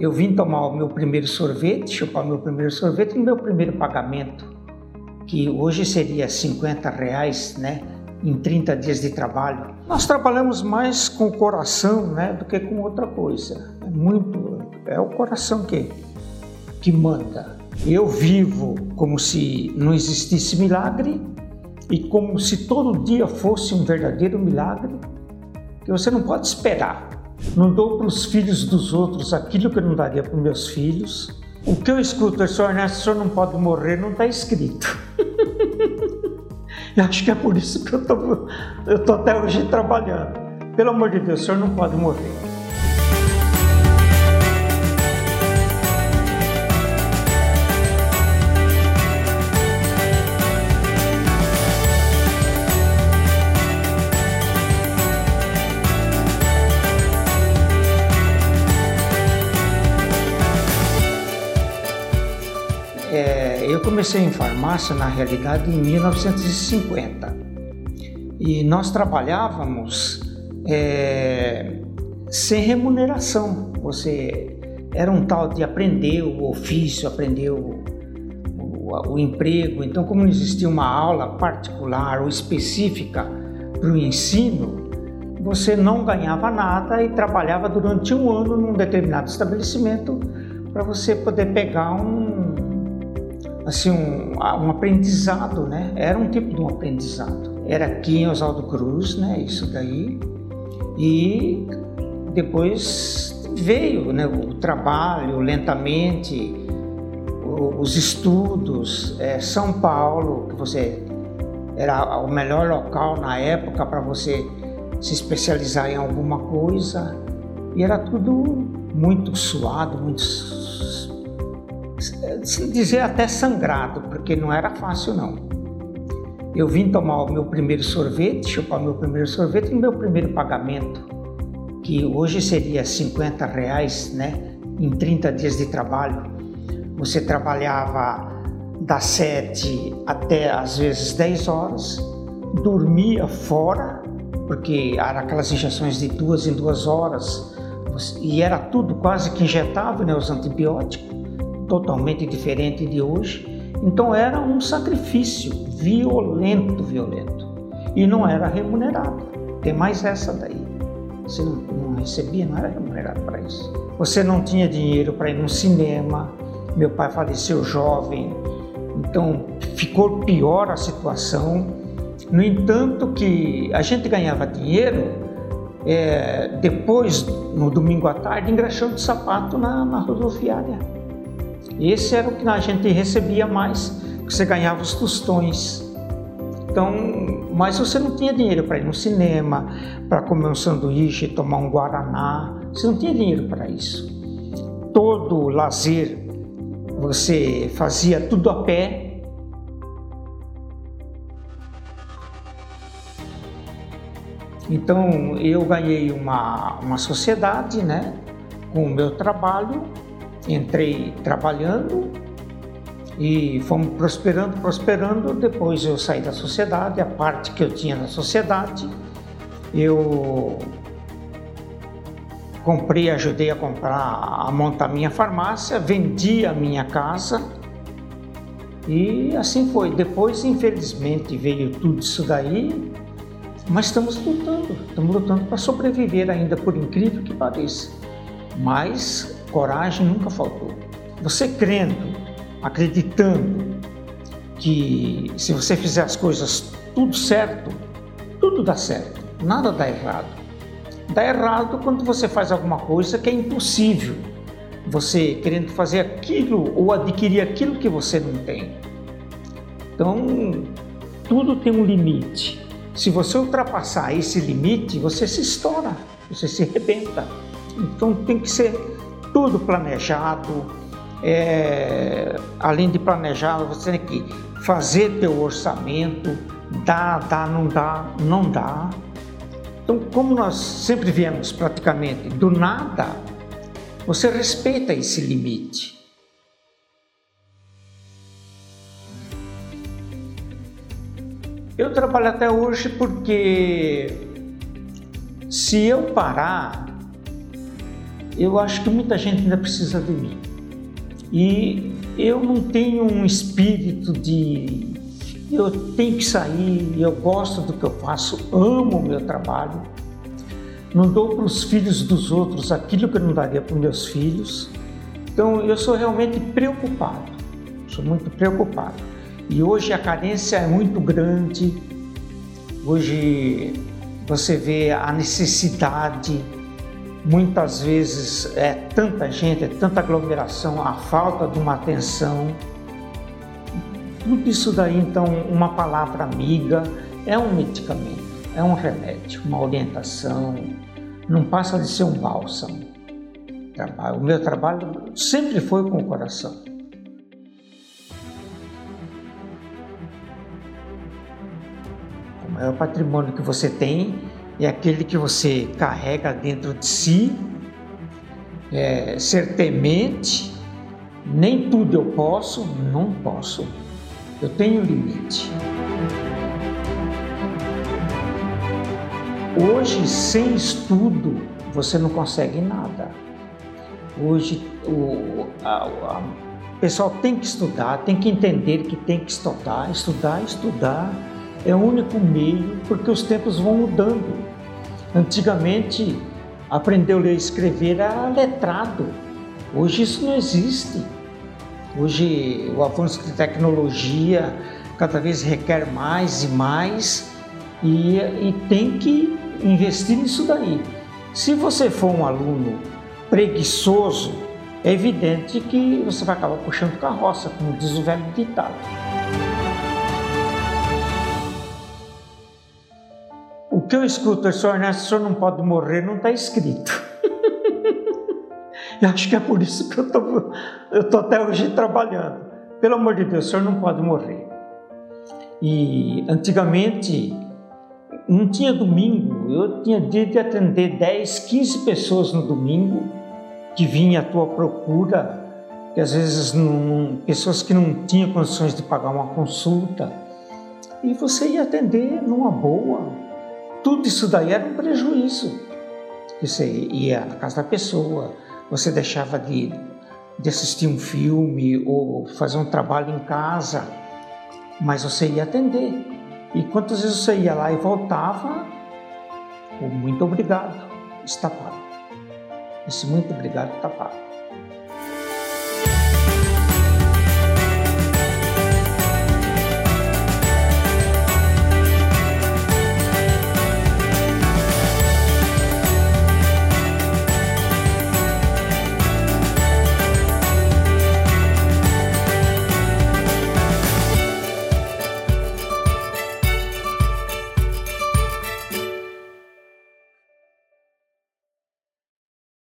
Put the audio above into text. Eu vim tomar o meu primeiro sorvete, chupar o meu primeiro sorvete no meu primeiro pagamento, que hoje seria R$50, né, em 30 dias de trabalho. Nós trabalhamos mais com o coração, né, do que com outra coisa. É o coração que manda. Eu vivo como se não existisse milagre e como se todo dia fosse um verdadeiro milagre que você não pode esperar. Não dou para os filhos dos outros aquilo que eu não daria para os meus filhos. O que eu escuto é, senhor Ernesto, o senhor não pode morrer, não está escrito. Eu acho que é por isso que eu tô até hoje trabalhando. Pelo amor de Deus, o senhor não pode morrer. Eu comecei em farmácia, na realidade, em 1950 e nós trabalhávamos sem remuneração. Você era um tal de aprender o ofício, aprender o emprego. Então, como não existia uma aula particular ou específica para o ensino, você não ganhava nada e trabalhava durante um ano num determinado estabelecimento para você poder pegar um aprendizado, né? Era um tipo de um aprendizado. Era aqui em Oswaldo Cruz, né? Isso daí. E depois veio, né, o trabalho lentamente, os estudos. São Paulo, que você era o melhor local na época para você se especializar em alguma coisa. E era tudo muito suado, muito, se dizer até sangrado, porque não era fácil não. Eu vim tomar o meu primeiro sorvete, chupar o meu primeiro sorvete no meu primeiro pagamento, que hoje seria R$50, né, em 30 dias de trabalho. Você trabalhava das 7 até às vezes 10 horas, dormia fora, porque eram aquelas injeções de 2 em 2 horas, e era tudo quase que injetável, né, os antibióticos. Totalmente diferente de hoje, então era um sacrifício violento, e não era remunerado. Tem mais essa daí, você não recebia, não era remunerado para isso. Você não tinha dinheiro para ir no cinema, meu pai faleceu jovem, então ficou pior a situação. No entanto que a gente ganhava dinheiro, depois, no domingo à tarde, engraxando sapato na rodoviária. Esse era o que a gente recebia mais, que você ganhava os tostões. Então, mas você não tinha dinheiro para ir no cinema, para comer um sanduíche, tomar um guaraná, você não tinha dinheiro para isso. Todo o lazer, você fazia tudo a pé. Então, eu ganhei uma sociedade, né, com o meu trabalho. Entrei trabalhando e fomos prosperando. Depois eu saí da sociedade, a parte que eu tinha na sociedade. Eu ajudei a comprar, a montar minha farmácia, vendi a minha casa e assim foi. Depois, infelizmente, veio tudo isso daí, mas estamos lutando para sobreviver ainda, por incrível que pareça. Mas coragem nunca faltou. Você crendo, acreditando que se você fizer as coisas tudo certo, tudo dá certo, nada dá errado. Dá errado quando você faz alguma coisa que é impossível. Você querendo fazer aquilo ou adquirir aquilo que você não tem. Então, tudo tem um limite. Se você ultrapassar esse limite, você se estoura, você se arrebenta. Então tem que ser tudo planejado, além de planejar, você tem que fazer teu orçamento, dá, não dá. Então, como nós sempre viemos praticamente do nada, você respeita esse limite. Eu trabalho até hoje porque se eu parar, eu acho que muita gente ainda precisa de mim. E eu não tenho um espírito de... eu tenho que sair, eu gosto do que eu faço, amo o meu trabalho. Não dou para os filhos dos outros aquilo que eu não daria para os meus filhos. Então, eu sou realmente preocupado, sou muito preocupado. E hoje a carência é muito grande, hoje você vê a necessidade, muitas vezes é tanta gente, é tanta aglomeração, a falta de uma atenção. Tudo isso daí, então, uma palavra amiga é um medicamento, é um remédio, uma orientação, não passa de ser um bálsamo. O meu trabalho sempre foi com o coração. O maior patrimônio que você tem é aquele que você carrega dentro de si, ser temente. Nem tudo eu posso, não posso. Eu tenho limite. Hoje, sem estudo, você não consegue nada. Hoje o pessoal tem que estudar, tem que entender que tem que estudar, estudar, estudar. É o único meio, porque os tempos vão mudando. Antigamente, aprender a ler e escrever era letrado. Hoje isso não existe. Hoje o avanço de tecnologia cada vez requer mais e mais e tem que investir nisso daí. Se você for um aluno preguiçoso, é evidente que você vai acabar puxando carroça, como diz o velho ditado. O que eu escuto, o senhor Ernesto, o senhor não pode morrer, não está escrito. Eu acho que é por isso que eu tô até hoje trabalhando. Pelo amor de Deus, o senhor não pode morrer. E antigamente, não tinha domingo, eu tinha dia de atender 10, 15 pessoas no domingo, que vinha à tua procura, que às vezes pessoas que não tinham condições de pagar uma consulta, e você ia atender numa boa. Tudo isso daí era um prejuízo. Você ia na casa da pessoa, você deixava de assistir um filme ou fazer um trabalho em casa, mas você ia atender. E quantas vezes você ia lá e voltava, o muito obrigado está pago. Esse muito obrigado está pago.